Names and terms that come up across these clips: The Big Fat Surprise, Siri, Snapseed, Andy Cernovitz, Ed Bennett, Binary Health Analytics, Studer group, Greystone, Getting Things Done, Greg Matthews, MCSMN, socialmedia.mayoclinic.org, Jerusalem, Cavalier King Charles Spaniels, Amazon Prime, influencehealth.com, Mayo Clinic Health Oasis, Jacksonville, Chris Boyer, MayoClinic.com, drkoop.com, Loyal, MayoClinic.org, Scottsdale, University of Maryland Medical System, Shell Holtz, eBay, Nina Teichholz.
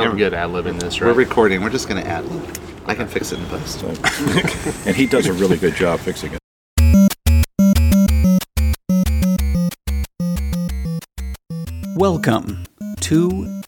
You're good ad-libbing this, right? We're recording. We're just going to ad-lib. I can fix it in post. And he does a really good job fixing it. Welcome to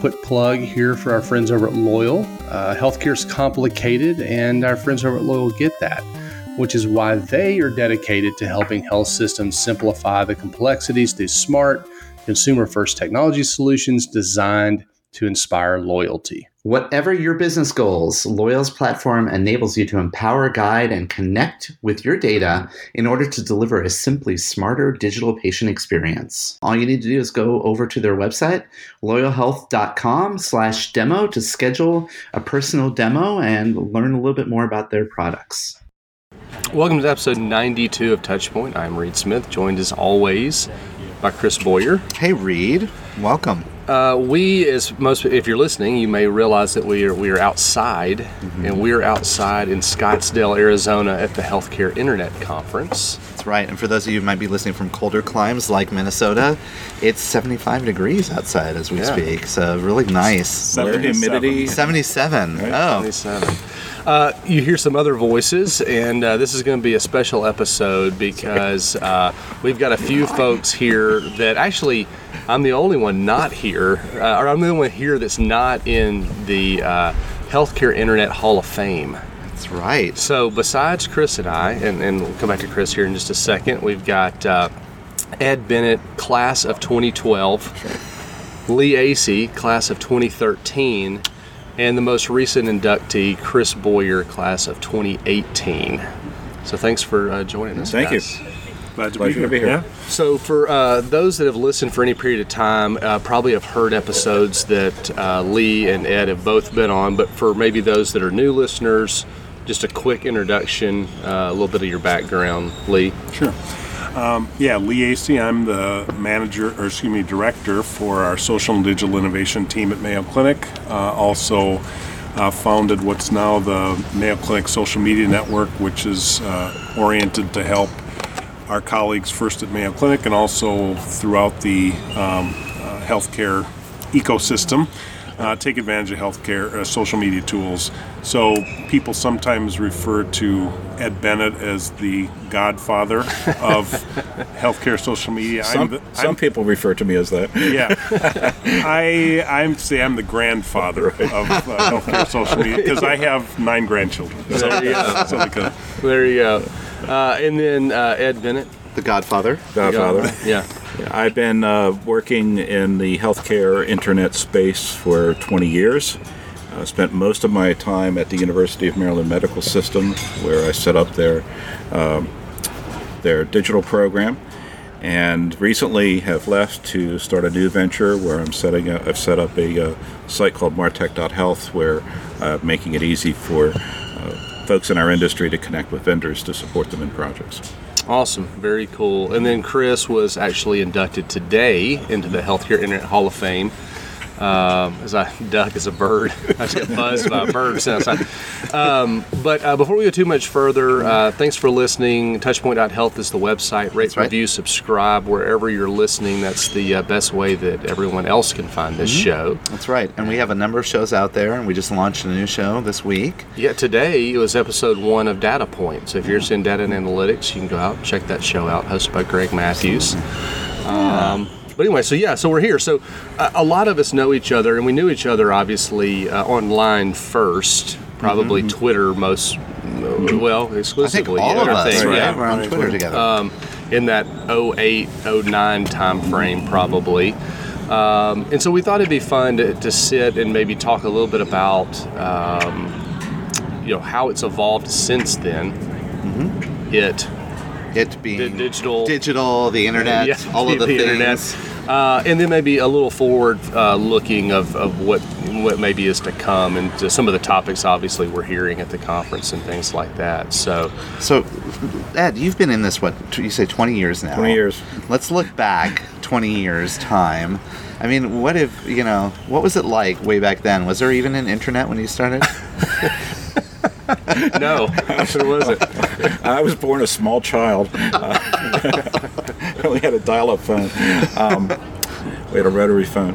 Quick plug here for our friends over at Loyal. Healthcare is complicated, and our friends over at Loyal get that, which is why they are dedicated to helping health systems simplify the complexities through smart, consumer-first technology solutions designed to inspire loyalty. Whatever your business goals, Loyal's platform enables you to empower, guide, and connect with your data in order to deliver a simply smarter digital patient experience. All you need to do is go over to their website, loyalhealth.com/demo, to schedule a personal demo and learn a little bit more about their products. Welcome to episode 92 of Touchpoint. I'm Reed Smith, joined as always by Chris Boyer. Hey, Reed. Welcome. If you're listening, you may realize that we are outside, and we are outside in Scottsdale, Arizona, at the Healthcare Internet Conference. That's right. And for those of you who might be listening from colder climes like Minnesota, it's 75 degrees outside as we speak. So really nice. 77. Right? 77. You hear some other voices, and this is going to be a special episode because we've got a few folks here that actually. I'm the only one not here, or I'm the only one here that's not in the Healthcare Internet Hall of Fame. That's right. So besides Chris and I, and we'll come back to Chris here in just a second, we've got Ed Bennett, class of 2012, Lee Aase, class of 2013, and the most recent inductee, Chris Boyer, class of 2018. So thanks for joining us, guys. Thank you. Glad to be here. Yeah. So for those that have listened for any period of time, probably have heard episodes that Lee and Ed have both been on, but for maybe those that are new listeners, just a quick introduction, a little bit of your background, Lee. Sure. Lee Aase. I'm the director for our social and digital innovation team at Mayo Clinic. Also founded what's now the Mayo Clinic Social Media Network, which is oriented to help our colleagues first at Mayo Clinic and also throughout the healthcare ecosystem take advantage of healthcare social media tools. So people sometimes refer to Ed Bennett as the godfather of healthcare social media. Some people refer to me as that. Yeah. I'm the grandfather of healthcare social media because I have 9 grandchildren. So, there you go. And then Ed Bennett. The Godfather. Yeah. I've been working in the healthcare internet space for 20 years. I spent most of my time at the University of Maryland Medical System, where I set up their digital program, and recently have left to start a new venture where I've set up a site called martech.health, where making it easy for folks in our industry to connect with vendors to support them in projects. Awesome. Very cool. And then Chris was actually inducted today into the Healthcare Internet Hall of Fame. As I duck as a bird, I just get buzzed by a bird. But before we go too much further, thanks for listening. Touchpoint.health is the website. Rate, review, subscribe wherever you're listening. That's the best way that everyone else can find this show. That's right. And we have a number of shows out there, and we just launched a new show this week. Yeah, today it was episode 1 of Data Point. So if you're in data and analytics, you can go out and check that show out, hosted by Greg Matthews. But anyway, so we're here. So a lot of us know each other, and we knew each other, obviously, online first. Probably Twitter exclusively. I think all of us, right? Yeah. We're on Twitter together. In that 08, 09 time frame, probably. And so we thought it'd be fun to sit and maybe talk a little bit about how it's evolved since then. It being digital, the internet, all of the things. And then maybe a little forward looking of what maybe is to come, and some of the topics obviously we're hearing at the conference and things like that. So Ed, you've been in this, what you say, 20 years now. 20 years. Let's look back 20 years time. I mean, what was it like way back then? Was there even an internet when you started? No, there wasn't. I was born a small child. I only had a dial-up phone. We had a rotary phone.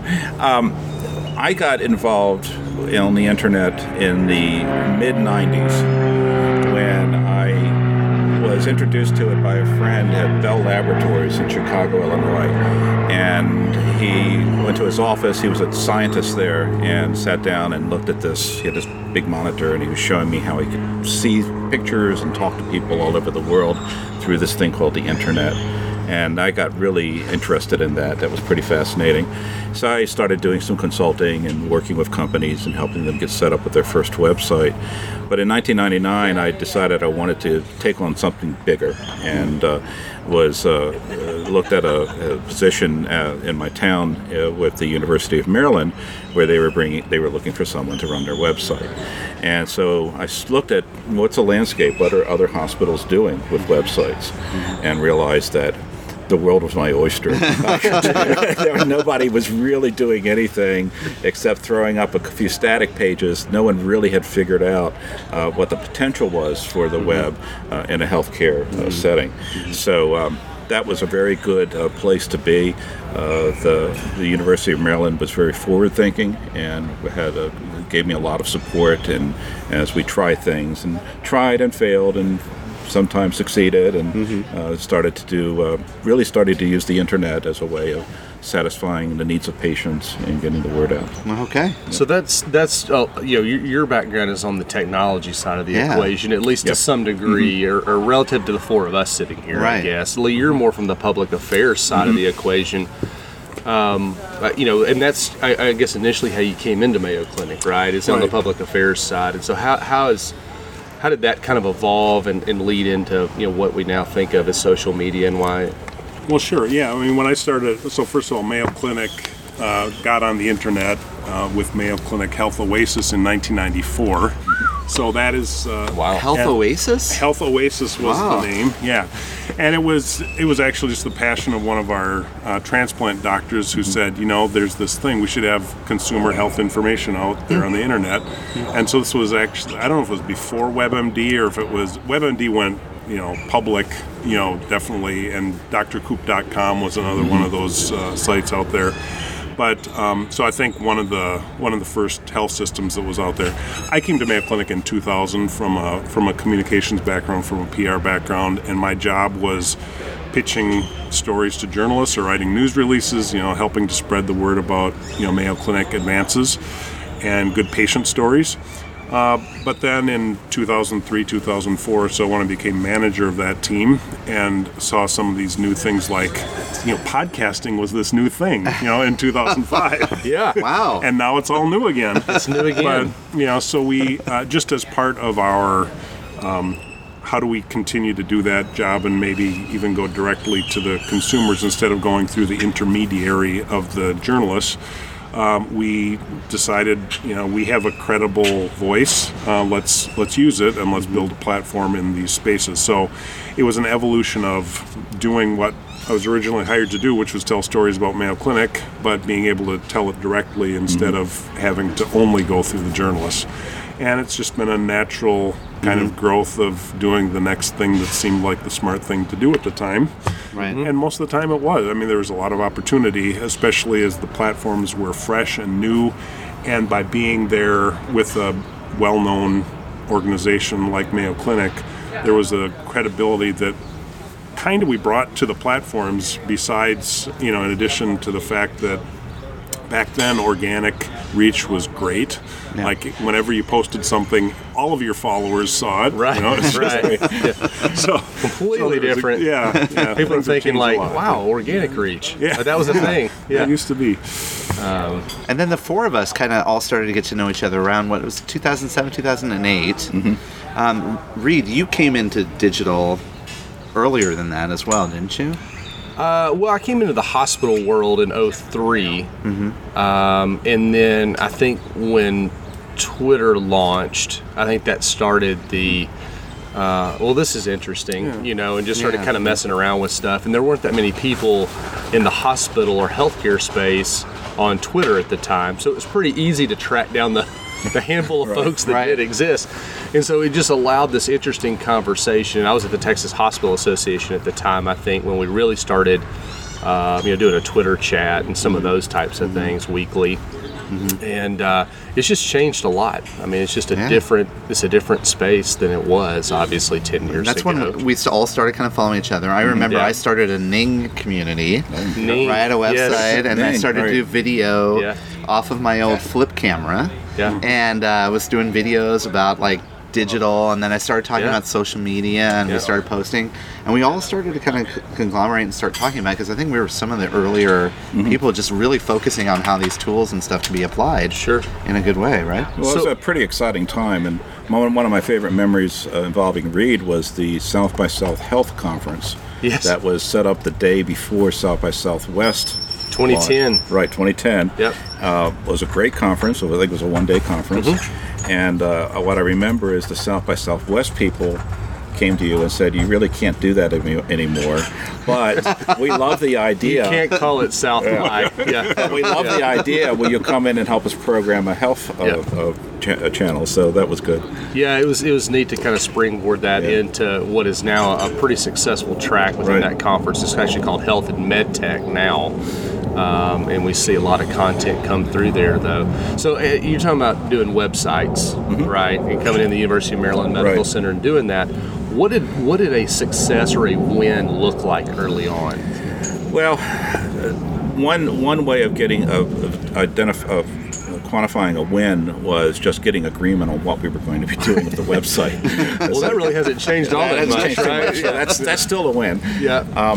I got involved on the internet in the mid-'90s when I was introduced to it by a friend at Bell Laboratories in Chicago, Illinois. And he went to his office. He was a scientist there and sat down and looked at this. He had this big monitor, and he was showing me how he could see pictures and talk to people all over the world through this thing called the internet. And I got really interested in that. That was pretty fascinating. So I started doing some consulting and working with companies and helping them get set up with their first website. But in 1999, I decided I wanted to take on something bigger, and looked at a position in my town with the University of Maryland, where they were looking for someone to run their website. And so I looked at what's the landscape, what are other hospitals doing with websites, and realized that the world was my oyster. Nobody was really doing anything except throwing up a few static pages. No one really had figured out what the potential was for the web in a healthcare setting. So that was a very good place to be. The University of Maryland was very forward-thinking and gave me a lot of support. And as we tried and failed and sometimes succeeded, and started to use the internet as a way of satisfying the needs of patients and getting the word out. Okay. Yeah. So your background is on the technology side of the equation, at least to some degree, or relative to the four of us sitting here, right. I guess. Lee, you're more from the public affairs side of the equation. And that's, I guess, initially how you came into Mayo Clinic, right? It's on the public affairs side. And so how did that kind of evolve and lead into what we now think of as social media and why? Well, sure. Yeah. I mean, when I started, so first of all, Mayo Clinic got on the internet with Mayo Clinic Health Oasis in 1994. So that is Health Oasis. Health Oasis was the name. Yeah, and it was actually just the passion of one of our transplant doctors who said, there's this thing, we should have consumer health information out there on the internet. And so this was actually, I don't know if it was before WebMD or if it was WebMD went. Public, definitely, and drkoop.com was another one of those sites out there. But so I think one of the first health systems that was out there. I came to Mayo Clinic in 2000 from a communications background, from a PR background, and my job was pitching stories to journalists or writing news releases, helping to spread the word about Mayo Clinic advances and good patient stories. But then in 2003, 2004, so when I became manager of that team and saw some of these new things like, podcasting was this new thing, in 2005. Yeah. Wow. And now it's all new again. It's new again. But, so we, just as part of our, how do we continue to do that job and maybe even go directly to the consumers instead of going through the intermediary of the journalists, we decided, we have a credible voice. Let's use it and let's build a platform in these spaces. So it was an evolution of doing what I was originally hired to do, which was tell stories about Mayo Clinic, but being able to tell it directly instead of having to only go through the journalists. And it's just been a natural kind of growth of doing the next thing that seemed like the smart thing to do at the time. Right. And most of the time it was. I mean, there was a lot of opportunity, especially as the platforms were fresh and new. And by being there with a well-known organization like Mayo Clinic, there was a credibility that kind of we brought to the platforms besides, in addition to the fact that back then, organic reach was great. Yeah. Like whenever you posted something, all of your followers saw it. Right, right. Yeah. So completely different. People are thinking like, "Wow, organic reach." Yeah, but that was a thing. Yeah, it used to be. And then the four of us kind of all started to get to know each other around 2007, 2008. Mm-hmm. Reed, you came into digital earlier than that as well, didn't you? Well, I came into the hospital world in 2003, mm-hmm. And then I think when Twitter launched, I think that started the, well, this is interesting, yeah. you know, and just started kind of messing around with stuff. And there weren't that many people in the hospital or healthcare space on Twitter at the time, so it was pretty easy to track down the handful of folks that did exist. And so it just allowed this interesting conversation. I was at the Texas Hospital Association at the time, I think, when we really started doing a Twitter chat and some mm-hmm. of those types of mm-hmm. things weekly. Mm-hmm. And it's just changed a lot. I mean, it's just a different space than it was, obviously, 10 years ago. That's when we all started kind of following each other. I remember I started a Ning community. Ning. I had a website, and I started to do video off of my old flip camera. Yeah. And I was doing videos about, like, digital, and then I started talking about social media, and we started posting, and we all started to kind of conglomerate and start talking about it, because I think we were some of the earlier mm-hmm. people just really focusing on how these tools and stuff can be applied in a good way, right? Well, it was a pretty exciting time, and one of my favorite memories involving Reed was the South by South Health Conference that was set up the day before South by Southwest 2010. Right, 2010. Yep. Was a great conference. I think it was a one-day conference. Mm-hmm. And what I remember is the South by Southwest people came to you and said, you really can't do that anymore. But we love the idea. You can't call it South by. Yeah. We love the idea. Will you come in and help us program a health channel? So that was good. Yeah, it was neat to kind of springboard that into what is now a pretty successful track within that conference. It's actually called Health and MedTech now. And we see a lot of content come through there, though. So you're talking about doing websites, mm-hmm. right? And coming in the University of Maryland Medical Center and doing that. What did a success or a win look like early on? Well, one way of getting quantifying a win was just getting agreement on what we were going to be doing with the website. Well, that really hasn't changed all that much, right? Yeah, that's still a win. Yeah.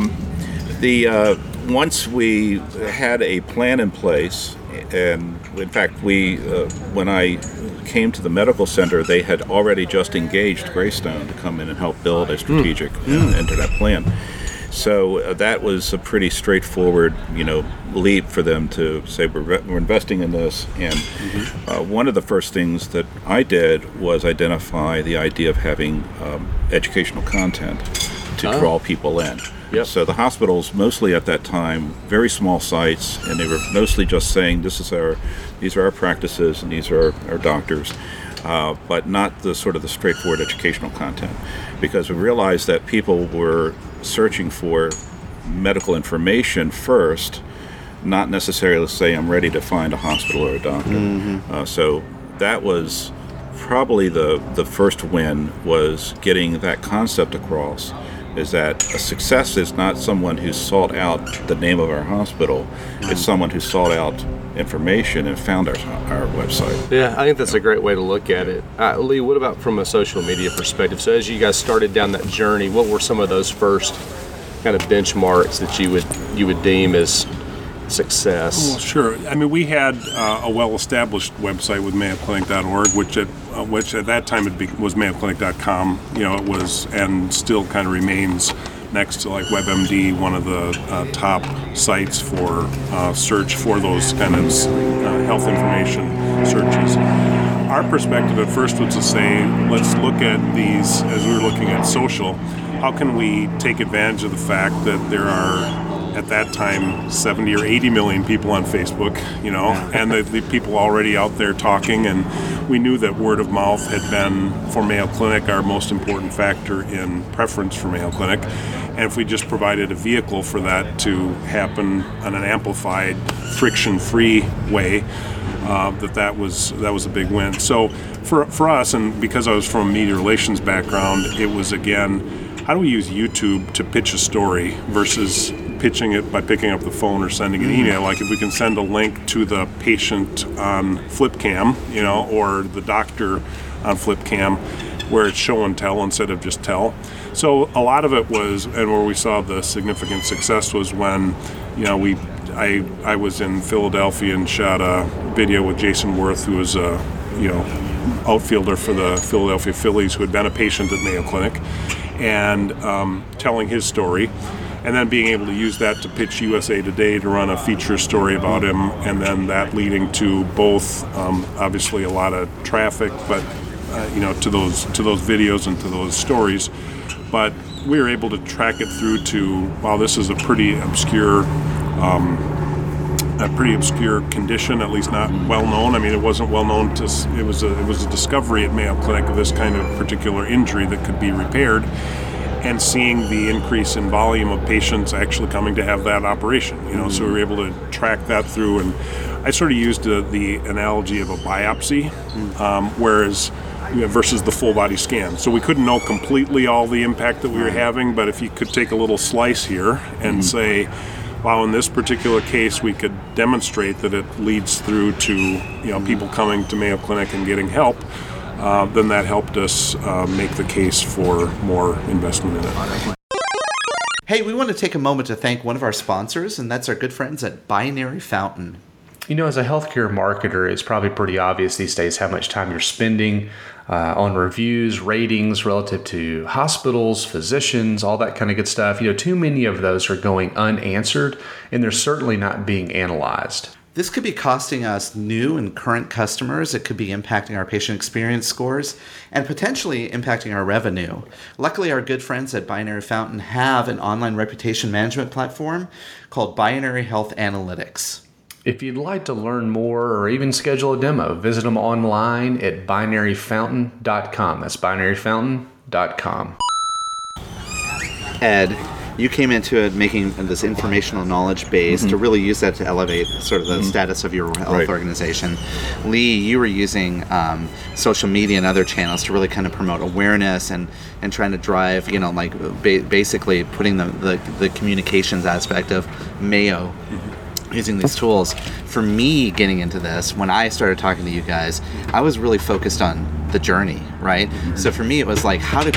Once we had a plan in place, and in fact, when I came to the medical center, they had already just engaged Greystone to come in and help build a strategic internet plan. So that was a pretty straightforward, leap for them to say we're investing in this. And mm-hmm. One of the first things that I did was identify the idea of having educational content to draw people in. Yep. So the hospitals, mostly at that time, very small sites, and they were mostly just saying, these are our practices and these are our doctors, but not the sort of the straightforward educational content, because we realized that people were searching for medical information first, not necessarily say, I'm ready to find a hospital or a doctor. Mm-hmm. So that was probably the first win, was getting that concept across. Is that a success is not someone who sought out the name of our hospital, it's someone who sought out information and found our website. Yeah, I think that's a great way to look at it. Lee, what about from a social media perspective? So as you guys started down that journey, what were some of those first kind of benchmarks that you would deem as success? Well, sure. I mean, we had a well-established website with MayoClinic.org, which at that time was MayoClinic.com. It was and still kind of remains next to like WebMD, one of the top sites for search for those kind of health information searches. Our perspective at first was to say, let's look at these as we were looking at social. How can we take advantage of the fact that there are at that time 70 or 80 million people on Facebook, and the people already out there talking, and we knew that word of mouth had been, for Mayo Clinic, our most important factor in preference for Mayo Clinic, and if we just provided a vehicle for that to happen on an amplified, friction-free way, that was a big win. So for us, and because I was from a media relations background, it was again, how do we use YouTube to pitch a story versus pitching it by picking up the phone or sending an email? Like if we can send a link to the patient on Flipcam, or the doctor on Flipcam, where it's show and tell instead of just tell. So a lot of it was, and where we saw the significant success was when, I was in Philadelphia and shot a video with Jason Wirth, who was a, outfielder for the Philadelphia Phillies, who had been a patient at Mayo Clinic, and telling his story. and then being able to use that to pitch USA Today to run a feature story about him, and then that leading to both obviously a lot of traffic, but to those videos and to those stories. But we were able to track it through to, wow, this is a pretty obscure condition, at least not well known. I mean, it wasn't well known. It was a discovery at Mayo Clinic of this kind of particular injury that could be repaired, and seeing the increase in volume of patients actually coming to have that operation. So we were able to track that through, and I sort of used the analogy of a biopsy, whereas versus the full body scan. So we couldn't know completely all the impact that we were having, but if you could take a little slice here and say, wow, in this particular case, we could demonstrate that it leads through to people coming to Mayo Clinic and getting help, then that helped us make the case for more investment in it. Hey, we want to take a moment to thank one of our sponsors, and that's our good friends at Binary Fountain. As a healthcare marketer, it's probably pretty obvious these days how much time you're spending on reviews, ratings relative to hospitals, physicians, all that kind of good stuff. Too many of those are going unanswered, and they're certainly not being analyzed. This could be costing us new and current customers. It could be impacting our patient experience scores and potentially impacting our revenue. Luckily, our good friends at Binary Fountain have an online reputation management platform called Binary Health Analytics. If you'd like to learn more or even schedule a demo, visit them online at binaryfountain.com. That's binaryfountain.com. Ed, you came into it making this informational knowledge base to really use that to elevate sort of the status of your health organization. Lee, you were using social media and other channels to really kind of promote awareness and trying to drive, basically putting the communications aspect of Mayo using these tools. For me, getting into this, when I started talking to you guys, I was really focused on the journey, right? So for me, it was like, how are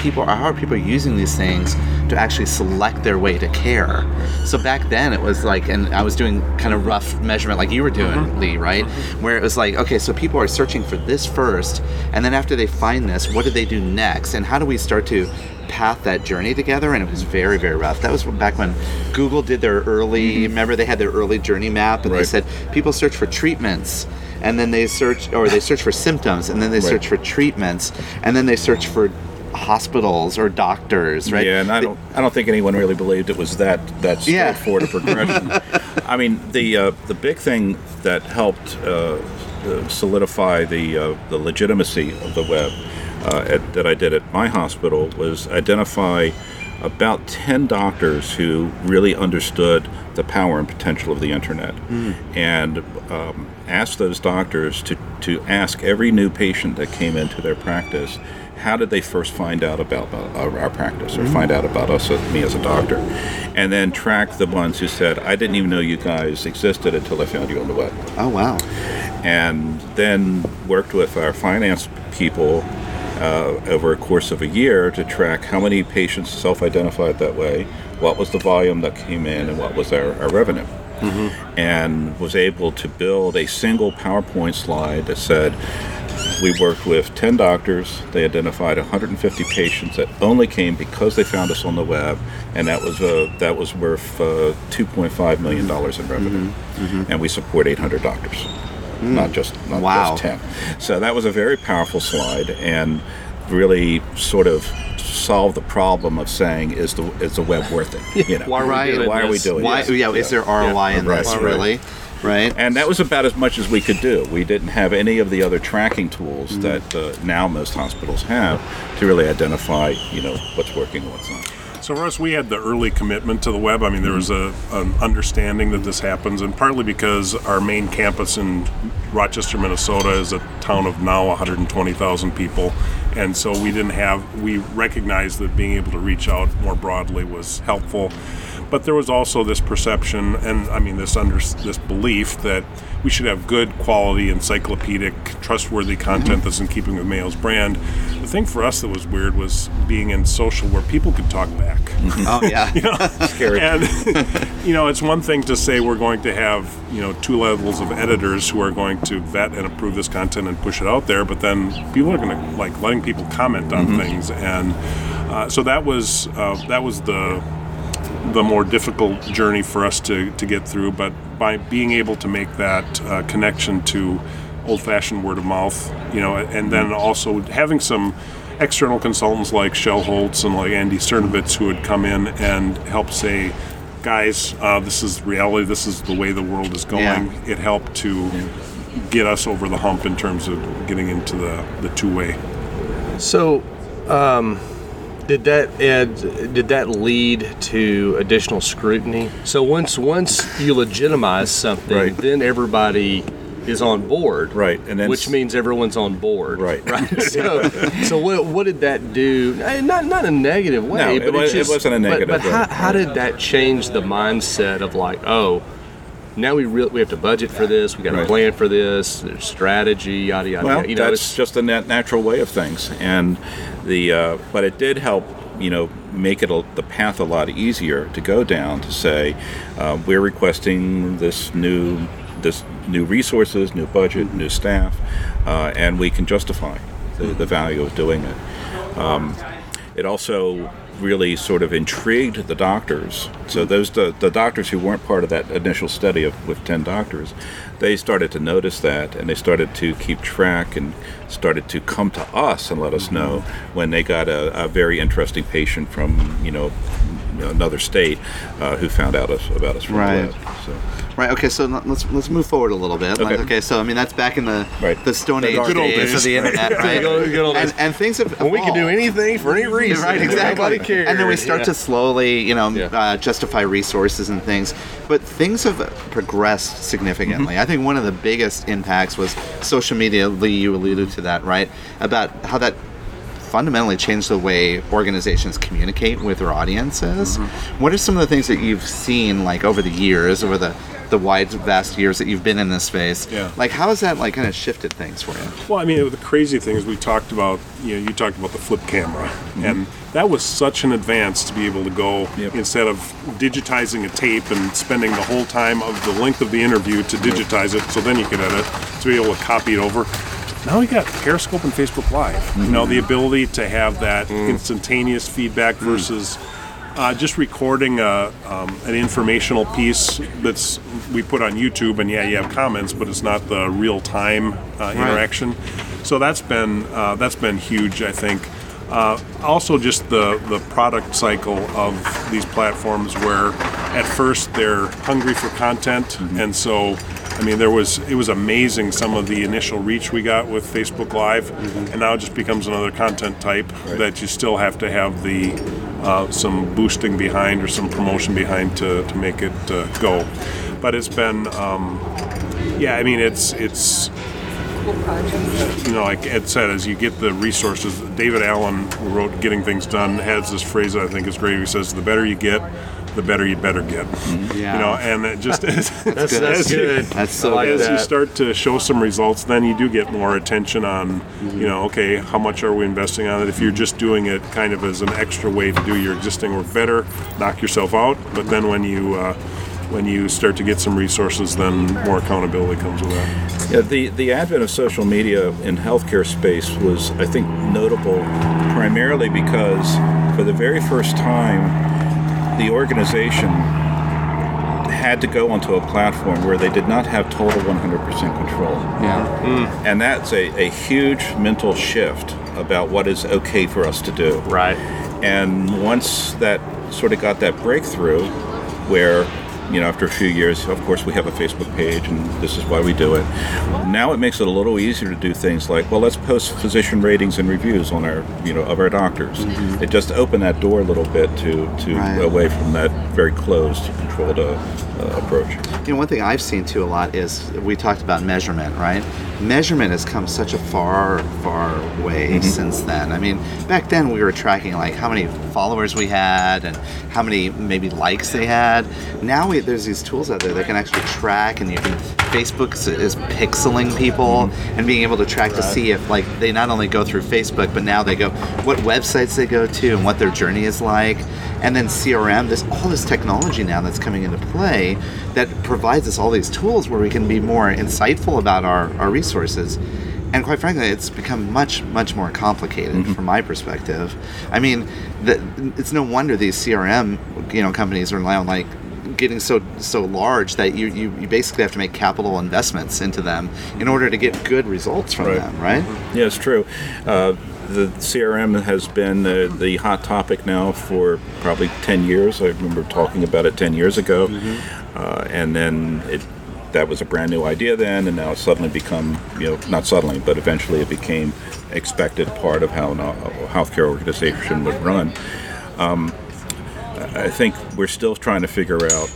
people using these things to actually select their way to care? So back then, it was like, and I was doing kind of rough measurement like you were doing, Lee, right? Where it was like, okay, so people are searching for this first, and then after they find this, what do they do next? And how do we start to path that journey together? And it was very, very rough. That was back when Google did their early, remember they had their early journey map, and they said people search for treatments, and then they search for symptoms, and then they search for treatments, and then they search for hospitals or doctors, right? Yeah, and I don't think anyone really believed it was that straightforward a progression. I mean, the big thing that helped solidify the legitimacy of the web that I did at my hospital was identify about 10 doctors who really understood the power and potential of the internet, and asked those doctors to ask every new patient that came into their practice, how did they first find out about our practice or find out about me as a doctor, and then track the ones who said, I didn't even know you guys existed until I found you on the web. Oh, wow. And then worked with our finance people over a course of a year to track how many patients self-identified that way, what was the volume that came in, and what was our revenue. And was able to build a single PowerPoint slide that said, we worked with 10 doctors, they identified 150 patients that only came because they found us on the web, and that was worth $2.5 million in revenue. And we support 800 doctors. Not just 10. So that was a very powerful slide and really sort of solved the problem of saying, is the web worth it? Why are we doing this? Is there ROI in this, really? Right. And that was about as much as we could do. We didn't have any of the other tracking tools that now most hospitals have to really identify, what's working and what's not. So for us, we had the early commitment to the web. I mean, there was an understanding that this happens, and partly because our main campus in Rochester, Minnesota is a town of now 120,000 people, and so we recognized that being able to reach out more broadly was helpful. But there was also this perception, and I mean this belief that we should have good quality, encyclopedic, trustworthy content that's in keeping with Mayo's brand. The thing for us that was weird was being in social where people could talk back. Oh yeah, scary. And it's one thing to say we're going to have 2 levels of editors who are going to vet and approve this content and push it out there, but then people are going to like letting people comment on things, and so that was the the more difficult journey for us to get through, but by being able to make that connection to old-fashioned word of mouth, you know, and then also having some external consultants like Shell Holtz and like Andy Cernovitz who would come in and help say, guys, this is reality, this is the way the world is going. Yeah. It helped to get us over the hump in terms of getting into the two-way. So did that lead to additional scrutiny? So once you legitimize something, right, then everybody is on board, right? And then which means everyone's on board, right? So what did that do? Not a negative way, no, but it wasn't a negative. But how did that change the mindset of like, oh, now we have to budget for this, we got to plan for this, there's strategy, yada yada. Well, yada. You know, that's just a natural way of things, and but it did help, you know, make it the path a lot easier to go down to say, we're requesting this new resources, new budget, new staff, and we can justify the value of doing it. It also really sort of intrigued the doctors. So the doctors who weren't part of that initial study with 10 doctors, they started to notice that, and they started to keep track and started to come to us and let us know when they got a very interesting patient from, you know, another state who found out about us from the lab. So. Right. Okay. So let's move forward a little bit. Okay. So I mean, that's back in the Stone Age days of the internet, right? Good old days. And things have evolved. We can do anything for any reason. Right. Exactly. Nobody cares. And then we start to slowly, justify resources and things. But things have progressed significantly. Mm-hmm. I think one of the biggest impacts was social media. Lee, you alluded to that, right? About how that fundamentally change the way organizations communicate with their audiences. Mm-hmm. What are some of the things that you've seen, like over the years, over the wide, vast years that you've been in this space? Yeah. Like, how has that, like, kind of shifted things for you? Well, I mean, the crazy thing is we talked about, you talked about the flip camera, mm-hmm. and that was such an advance to be able to go, instead of digitizing a tape and spending the whole time of the length of the interview to digitize it, so then you could edit, to be able to copy it over. Now we got Periscope and Facebook Live. Mm-hmm. You know, the ability to have that instantaneous feedback versus just recording an informational piece that's we put on YouTube, and you have comments, but it's not the real time interaction. Right. So that's been huge, I think. Also, just the product cycle of these platforms, where at first they're hungry for content, and so, I mean, it was amazing some of the initial reach we got with Facebook Live, and now it just becomes another content type that you still have to have the some boosting behind or some promotion behind to make it go. But it's been, I mean, it's. You know, like Ed said, as you get the resources, David Allen, who wrote Getting Things Done, has this phrase that I think is great. He says, the better you get, the better you better get. Yeah. You know, and it just that's good. That's so like as that. You start to show some results, then you do get more attention on, okay, how much are we investing on it? If you're just doing it kind of as an extra way to do your existing work better, knock yourself out. But then when you start to get some resources, then more accountability comes with that. Yeah, the advent of social media in healthcare space was, I think, notable primarily because for the very first time, the organization had to go onto a platform where they did not have total 100% control. Yeah. Mm. And that's a huge mental shift about what is okay for us to do. Right. And once that sort of got that breakthrough where, after a few years, of course, we have a Facebook page, and this is why we do it. Now it makes it a little easier to do things like, well, let's post physician ratings and reviews on our, of our doctors. Mm-hmm. It just opened that door a little bit to away from that very closed, controlled approach. You know, one thing I've seen too a lot is we talked about measurement, right? Measurement has come such a far, far way since then. I mean, back then we were tracking like how many followers we had and how many maybe likes they had. Now there's these tools out there that can actually track, and you can, Facebook is pixeling people and being able to track to see if like they not only go through Facebook, but now they go what websites they go to and what their journey is like. And then CRM, there's all this technology now that's coming into play that provides us all these tools where we can be more insightful about our resources. And quite frankly, it's become much, much more complicated from my perspective. I mean, it's no wonder these CRM, companies are now like getting so large that you basically have to make capital investments into them in order to get good results from them, right? Yeah, it's true. The CRM has been the hot topic now for probably 10 years. I remember talking about it 10 years ago, and then that was a brand new idea then, and now it's suddenly become, not suddenly, but eventually it became expected part of how a healthcare organization would run. I think we're still trying to figure out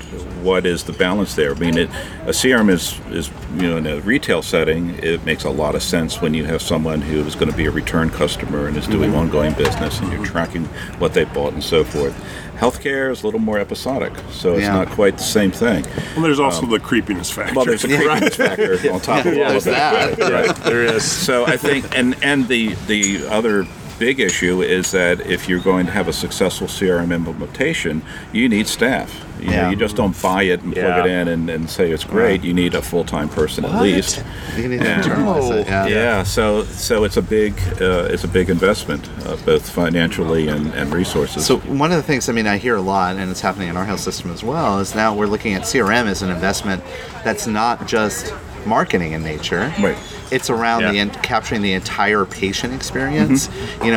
what is the balance there. I mean, a CRM is in a retail setting, it makes a lot of sense when you have someone who is going to be a return customer and is doing ongoing business and you're tracking what they bought and so forth. Healthcare is a little more episodic, so it's not quite the same thing. Well, there's also the creepiness factor. Well, there's a creepiness factor on top of all of that. Right? There is. So I think, and the other big issue is that if you're going to have a successful CRM implementation, you need staff. You just don't buy it and plug it in and say it's great. You need a full-time person at least. You need to internalize it. So it's a big investment, both financially and resources. So one of the things, I hear a lot, and it's happening in our health system as well, is now we're looking at CRM as an investment that's not just marketing in nature. Right. It's around capturing the entire patient experience, and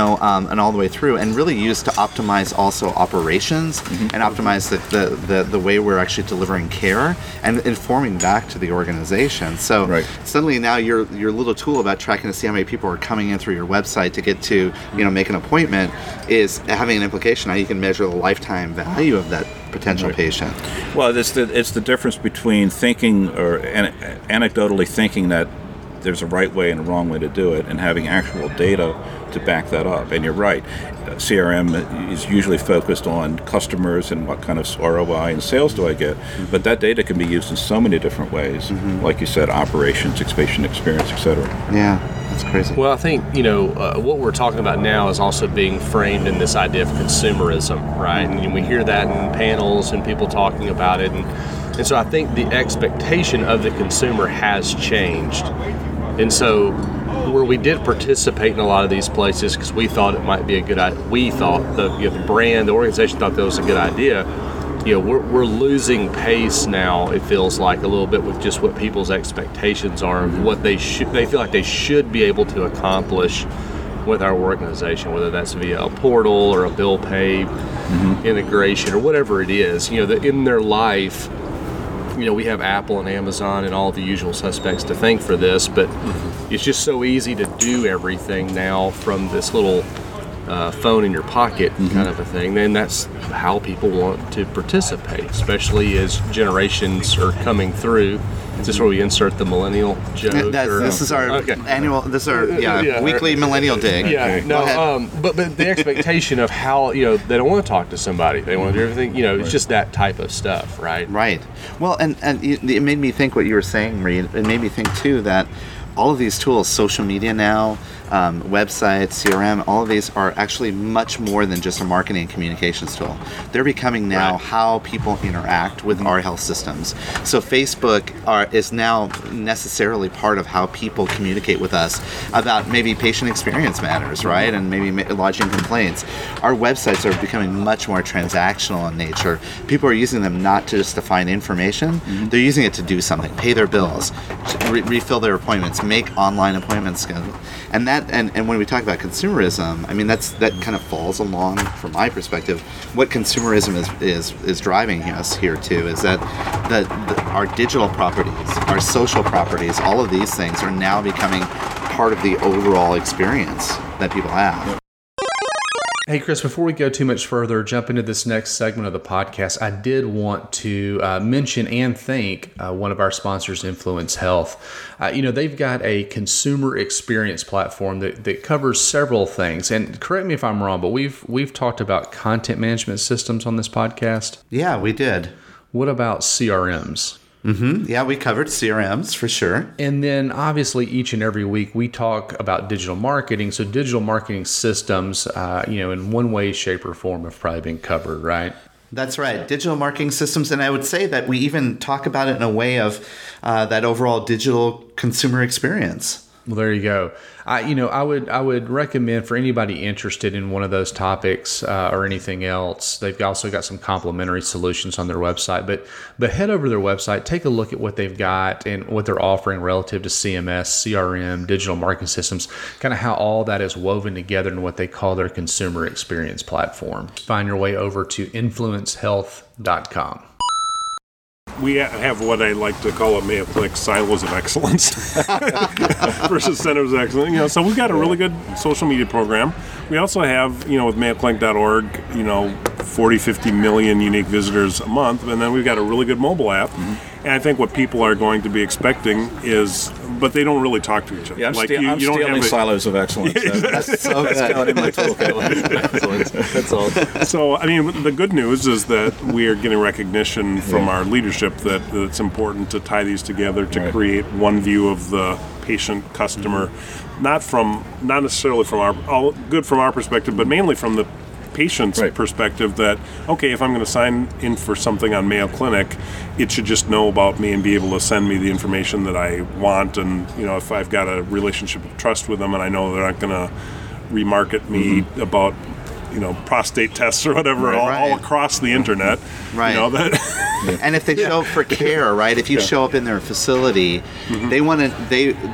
all the way through, and really used to optimize also operations and optimize the way we're actually delivering care and informing back to the organization. So suddenly now your little tool about tracking to see how many people are coming in through your website to get to, make an appointment is having an implication how you can measure the lifetime value of that potential patient. Well, it's the difference between thinking or anecdotally thinking that there's a right way and a wrong way to do it, and having actual data to back that up. And you're right, CRM is usually focused on customers and what kind of ROI and sales do I get, but that data can be used in so many different ways, like you said, operations, patient experience, etc. Yeah, that's crazy. Well, I think, what we're talking about now is also being framed in this idea of consumerism, right? And we hear that in panels and people talking about it, and so I think the expectation of the consumer has changed. And so, where we did participate in a lot of these places because we thought it might be a good idea, we thought the brand, the organization thought that was a good idea. We're losing pace now. It feels like a little bit with just what people's expectations are, of what they feel like they should be able to accomplish with our organization, whether that's via a portal or a bill pay integration or whatever it is. In their life. We have Apple and Amazon and all the usual suspects to thank for this, but it's just so easy to do everything now from this little phone in your pocket kind of a thing. Then that's how people want to participate, especially as generations are coming through. Is this where we insert the millennial joke? This is our annual. This is our weekly millennial dig. Yeah, okay. But the expectation of how they don't want to talk to somebody. They want to do everything. It's just that type of stuff, right? Right. Well, and it made me think what you were saying, Reed. It made me think too that all of these tools, social media now, websites, CRM, all of these are actually much more than just a marketing and communications tool. They're becoming now how people interact with our health systems. So Facebook is now necessarily part of how people communicate with us about maybe patient experience matters, right? And maybe lodging complaints. Our websites are becoming much more transactional in nature. People are using them not just to find information, they're using it to do something, pay their bills, refill their appointments, make online appointments, and that and when we talk about consumerism, that kind of falls along from my perspective. What consumerism is driving us here too is that our digital properties, our social properties, all of these things are now becoming part of the overall experience that people have. Hey, Chris, before we go too much further, jump into this next segment of the podcast, I did want to mention and thank one of our sponsors, Influence Health. They've got a consumer experience platform that covers several things. And correct me if I'm wrong, but we've talked about content management systems on this podcast. Yeah, we did. What about CRMs? Yeah, we covered CRMs for sure. And then obviously each and every week we talk about digital marketing. So digital marketing systems, in one way, shape, or form have probably been covered, right? That's right. Digital marketing systems. And I would say that we even talk about it in a way of that overall digital consumer experience. Well, there you go. I would recommend for anybody interested in one of those topics or anything else. They've also got some complimentary solutions on their website, but head over to their website, take a look at what they've got and what they're offering relative to CMS, CRM, digital marketing systems, kind of how all that is woven together in what they call their consumer experience platform. Find your way over to influencehealth.com. We have what I like to call at Mayo Clinic silos of excellence versus centers of excellence. You know, so we've got a really good social media program. We also have, you know, with MayoClinic.org, you know, 40, 50 million unique visitors a month, and then we've got a really good mobile app. Mm-hmm. And I think what people are going to be expecting is, but they don't really talk to each other. Yeah, I'm stealing silos of excellence. That's so good. That's not in my toolkit. That's all. So, I mean, the good news is that we are getting recognition from our leadership that it's important to tie these together to create one view of the patient, customer, not necessarily from our perspective, but mainly from the patient's perspective that, okay, if I'm going to sign in for something on Mayo Clinic, it should just know about me and be able to send me the information that I want. And, you know, if I've got a relationship of trust with them and I know they're not going to remarket me about, you know, prostate tests or whatever all across the internet. Right. You know, that and if they show up for care, right? If you show up in their facility, they want to.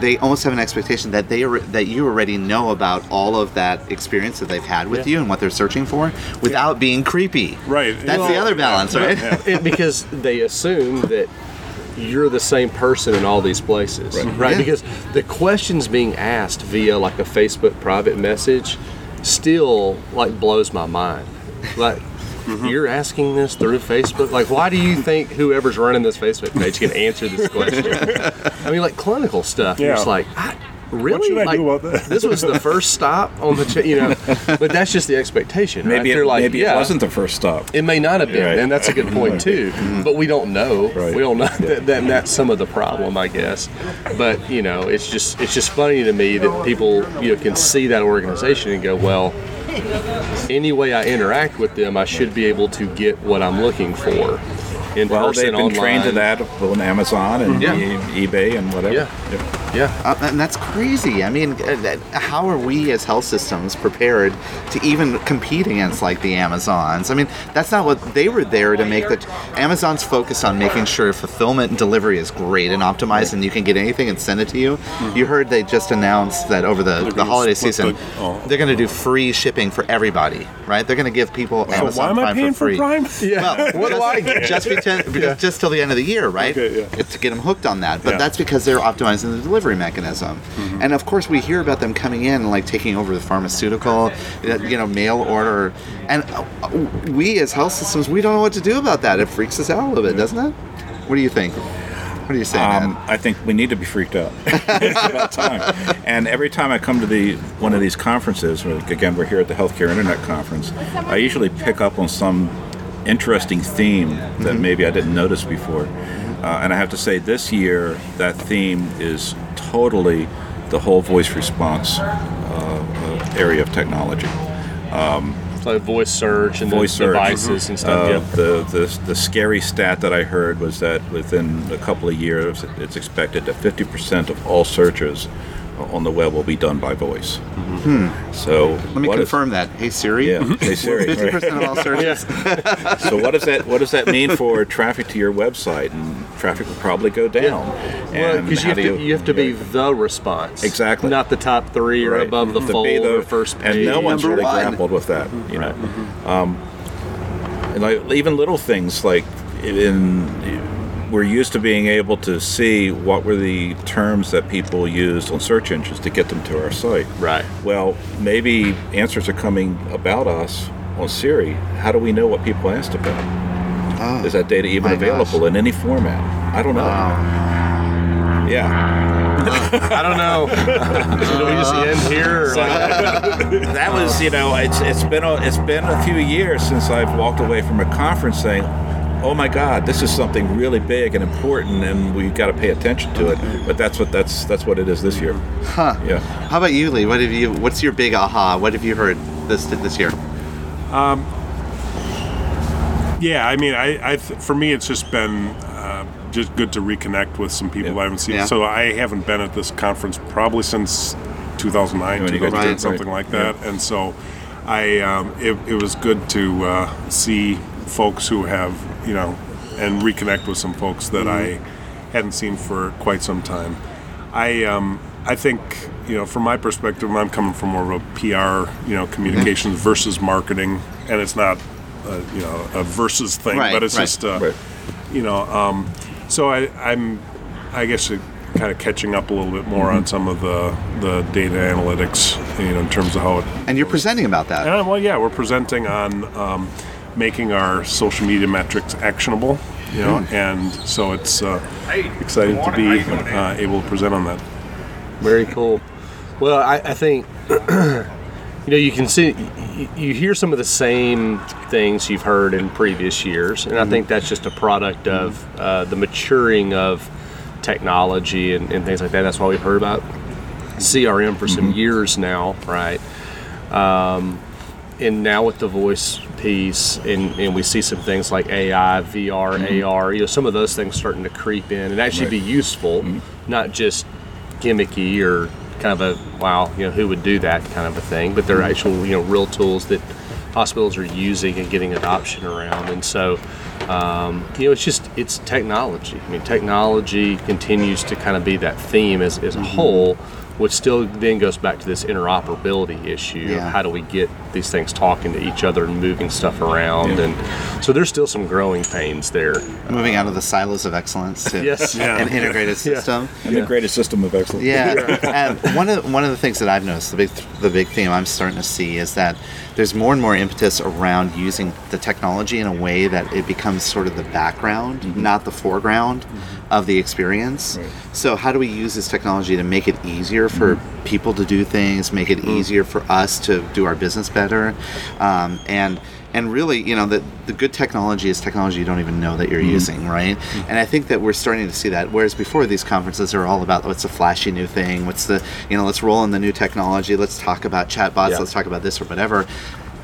They almost have an expectation that that you already know about all of that experience that they've had with you and what they're searching for, without being creepy. Right. That's the other balance, right? Yeah. Yeah. Because they assume that you're the same person in all these places, right? Yeah. Because the questions being asked via like a Facebook private message still like blows my mind. Like you're asking this through Facebook. Like, why do you think whoever's running this Facebook page can answer this question? I mean, like clinical stuff. Yeah. You're just like, really? What should I do about that? This was the first stop on the you know, but that's just the expectation. Maybe right? It wasn't the first stop. It may not have been, and that's a good point too. But we don't know. Right. We don't know that that's some of the problem, I guess. But you know, it's just funny to me that people, you know, can see that organization and go, well, any way I interact with them, I should be able to get what I'm looking for. They've been online. Trained to that on Amazon and eBay and whatever. And that's crazy. I mean, how are we as health systems prepared to even compete against like the Amazons? I mean, that's not what they were there to make. Amazon's focused on making sure fulfillment and delivery is great and optimized, and you can get anything and send it to you. Mm-hmm. You heard they just announced that over the holiday season, they're going to do free shipping for everybody. Right? They're going to give people Amazon Prime for free. Why am I paying for Prime? Yeah. Well, what do I get? Just till the end of the year, right? Okay, it's to get them hooked on that. But that's because they're optimizing the delivery mechanism. Mm-hmm. And of course, we hear about them coming in and like taking over the pharmaceutical, you know, mail order. And we as health systems, we don't know what to do about that. It freaks us out a little bit, doesn't it? What do you think? What are you saying, man? I think we need to be freaked out. It's about time. And every time I come to one of these conferences, again, we're here at the Healthcare Internet Conference, I usually pick up on some interesting theme that maybe I didn't notice before. And I have to say, this year, that theme is totally the whole voice response area of technology. So voice search and voice the devices and stuff. The scary stat that I heard was that within a couple of years, it's expected that 50% of all searches on the web will be done by voice. So let me confirm that. Hey Siri. Yeah. Hey Siri. 50% of all searches. So what does that mean for traffic to your website? And traffic will probably go down. Well, because you have to be the response. Exactly. Not the top three or above the fold or first page. And no one's really grappled with that. You know. And like even little things like we're used to being able to see what were the terms that people used on search engines to get them to our site. Right. Well, maybe answers are coming about us on Siri. How do we know what people asked about? Is that data even available in any format? I don't know. I don't know. Do we just end here? Or that was, you know, it's been a few years since I've walked away from a conference saying, oh my God, this is something really big and important, and we've got to pay attention to it. But that's what it is this year. Huh? Yeah. How about you, Lee? What's your big aha? What have you heard this year? Yeah, I mean, for me, it's just been just good to reconnect with some people I haven't seen. Yeah. So I haven't been at this conference probably since 2009, 2010, something like that. Yeah. And so I it was good to see folks who have, you know, and reconnect with some folks that I hadn't seen for quite some time. I think, you know, from my perspective, I'm coming from more of a PR, you know, communications versus marketing, and it's not, you know, a versus thing, but it's just, you know, so I guess kind of catching up a little bit more on some of the data analytics, you know, in terms of how it... And you're presenting about that. And, well, yeah, we're presenting on making our social media metrics actionable, you know, and so it's exciting to be able to present on that. Very cool. Well, I think, you know, you can see, you hear some of the same things you've heard in previous years, and I think that's just a product of the maturing of technology and things like that. That's why we've heard about CRM for some years now, right? And now with the voice piece, and we see some things like AI, VR, AR, you know, some of those things starting to creep in and actually be useful, not just gimmicky or kind of a, wow, you know, who would do that kind of a thing, but they're actual, you know, real tools that hospitals are using and getting adoption around. And so, you know, it's technology. I mean, technology continues to kind of be that theme as a whole, which still then goes back to this interoperability issue of how do we get these things talking to each other and moving stuff around. Yeah. And so there's still some growing pains there. Moving out of the silos of excellence to an integrated system. An integrated system of excellence. Yeah. And one of the things that I've noticed, the big theme I'm starting to see is that there's more and more impetus around using the technology in a way that it becomes sort of the background, not the foreground of the experience. Right. So how do we use this technology to make it easier for people to do things, make it easier for us to do our business better? And really, you know, the good technology is technology you don't even know that you're using, right? And I think that we're starting to see that, whereas before these conferences are all about what's the flashy new thing, what's the, you know, let's roll in the new technology, let's talk about chatbots, let's talk about this or whatever.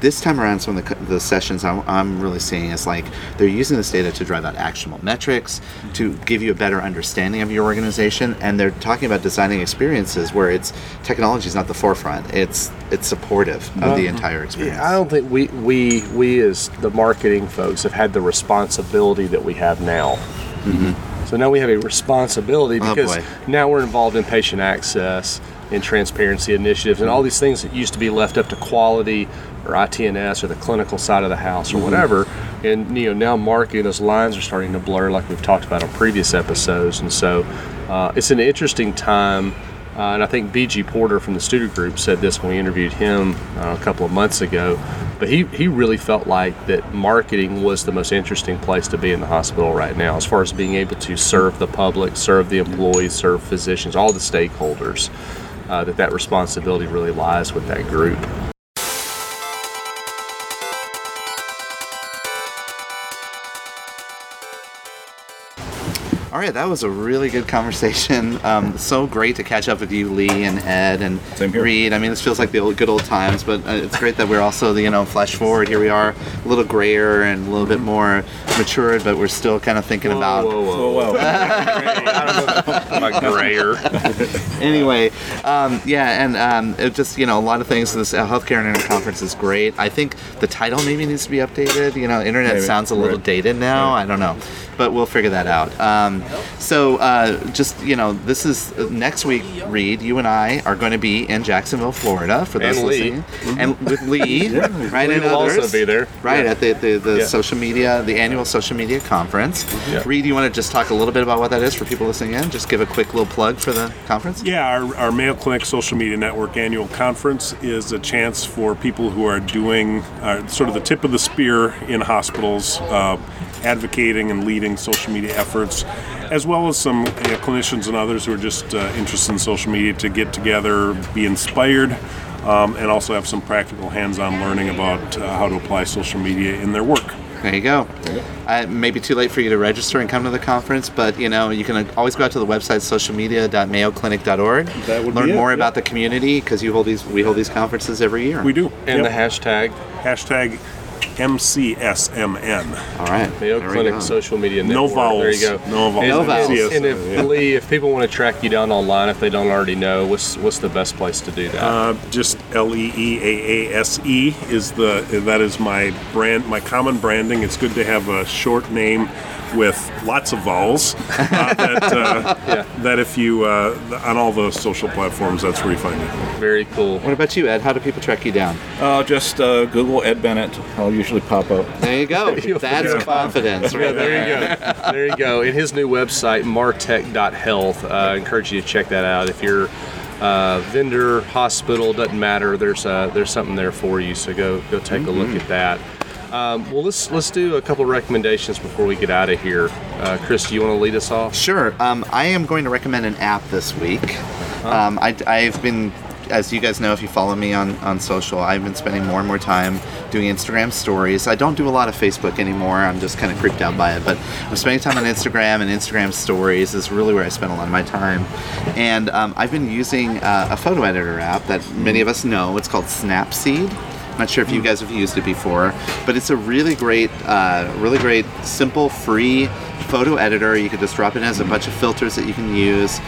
This time around, some of the sessions I'm really seeing is like they're using this data to drive out actionable metrics, to give you a better understanding of your organization, and they're talking about designing experiences where it's technology is not the forefront; it's supportive of the entire experience. I don't think we as the marketing folks have had the responsibility that we have now. So now we have a responsibility because now we're involved in patient access and transparency initiatives and all these things that used to be left up to quality or ITNS or the clinical side of the house or whatever. And, you know, now marketing, those lines are starting to blur like we've talked about on previous episodes. And so it's an interesting time. And I think B.G. Porter from the Studer Group said this when we interviewed him a couple of months ago. But he really felt like that marketing was the most interesting place to be in the hospital right now as far as being able to serve the public, serve the employees, serve physicians, all the stakeholders. That responsibility really lies with that group. All right, that was a really good conversation. So great to catch up with you, Lee and Ed and Reed. I mean, this feels like the good old times, but it's great that we're also, you know, flash forward. Here we are, a little grayer and a little bit more matured, but we're still kind of thinking about... Whoa. Grayer. Anyway, it just, you know, a lot of things. This Healthcare Internet Conference is great. I think the title maybe needs to be updated. You know, internet sounds a little dated now. I don't know. But we'll figure that out. Just, you know, this is next week, Reed, you and I are going to be in Jacksonville, Florida, for those listening. And with Lee, right? Lee and will others. Also be there. Right, at the social media, the annual social media conference. Yeah. Reed, you want to just talk a little bit about what that is for people listening in? Just give a quick little plug for the conference? Yeah, our Mayo Clinic Social Media Network annual conference is a chance for people who are doing sort of the tip of the spear in hospitals, advocating and leading social media efforts, as well as some clinicians and others who are just interested in social media to get together, be inspired, and also have some practical hands-on learning about how to apply social media in their work. There you go. It may be too late for you to register and come to the conference, but you know you can always go out to the website socialmedia.mayoclinic.org. That would learn more about the community because we hold these conferences every year. We do, and the hashtag MCSMN. All right. Mayo Clinic Social Media Network. No vowels. There you go. No vowels. No vowels. And if, Lee, if people want to track you down online, if they don't already know, what's the best place to do that? Just LEEAASE is that is my brand, my common branding. It's good to have a short name with lots of vowels. That if you on all the social platforms, that's where you find it. Very cool. What about you, Ed? How do people track you down? Just Google Ed Bennett. I'll usually pop up. There you go. That's confidence. Right there you go. There you go. And his new website, martech.health. I encourage you to check that out. If you're vendor, hospital, doesn't matter. There's something there for you. So go take a look at that. Well, let's do a couple of recommendations before we get out of here. Chris, do you want to lead us off? Sure. I am going to recommend an app this week. I've been, as you guys know, if you follow me on social, I've been spending more and more time doing Instagram stories. I don't do a lot of Facebook anymore. I'm just kind of creeped out by it. But I'm spending time on Instagram, and Instagram stories is really where I spend a lot of my time. And I've been using a photo editor app that many of us know. It's called Snapseed. Not sure if you guys have used it before, but it's a really great, simple, free photo editor. You can just drop it in as a bunch of filters that you can use.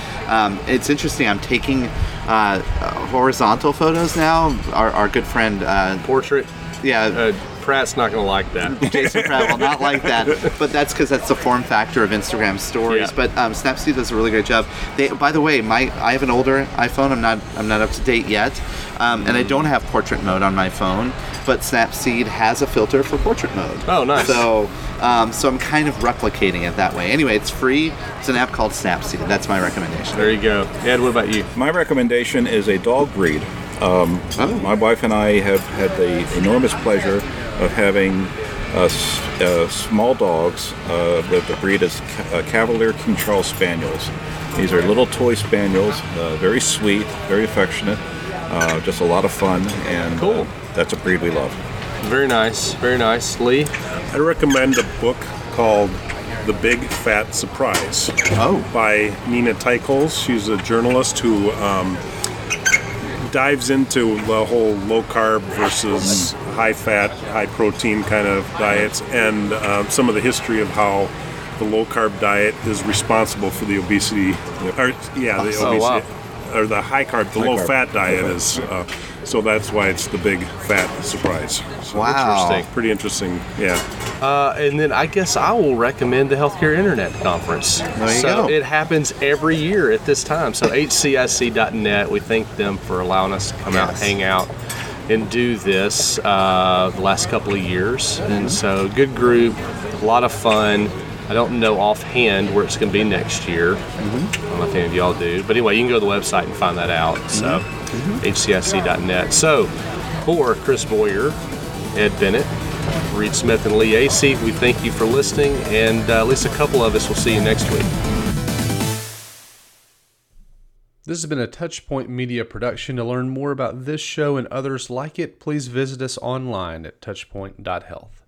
It's interesting. I'm taking horizontal photos now. Our good friend portrait. Yeah. Pratt's not going to like that. Jason Pratt will not like that, but that's because that's the form factor of Instagram stories. Yeah. But Snapseed does a really great job. By the way, I have an older iPhone. I'm not up to date yet, and I don't have portrait mode on my phone. But Snapseed has a filter for portrait mode. Oh, nice. So I'm kind of replicating it that way. Anyway, it's free. It's an app called Snapseed. That's my recommendation. There you go. Ed, what about you? My recommendation is a dog breed. My wife and I have had the enormous pleasure of having small dogs that the breed is Cavalier King Charles Spaniels. These are little toy spaniels, very sweet, very affectionate, just a lot of fun, and cool. That's a breed we love. Very nice, very nice. Lee? I recommend a book called The Big Fat Surprise by Nina Teichholz. She's a journalist who dives into the whole low-carb versus high-fat, high-protein kind of diets, and some of the history of how the low-carb diet is responsible for the obesity. Or the high-carb, the low-fat diet is. So that's why it's The Big Fat Surprise. So interesting. Pretty interesting, yeah. And then I guess I will recommend the Healthcare Internet Conference. There you go. It happens every year at this time. So HCIC.net, we thank them for allowing us to come out, hang out, and do this the last couple of years. And so good group, a lot of fun. I don't know offhand where it's going to be next year. I don't know if any of y'all do. But anyway, you can go to the website and find that out. So HCIC.net. So for Chris Boyer, Ed Bennett, Reed Smith, and Lee Aase, we thank you for listening. And at least a couple of us will see you next week. This has been a Touchpoint Media production. To learn more about this show and others like it, please visit us online at touchpoint.health.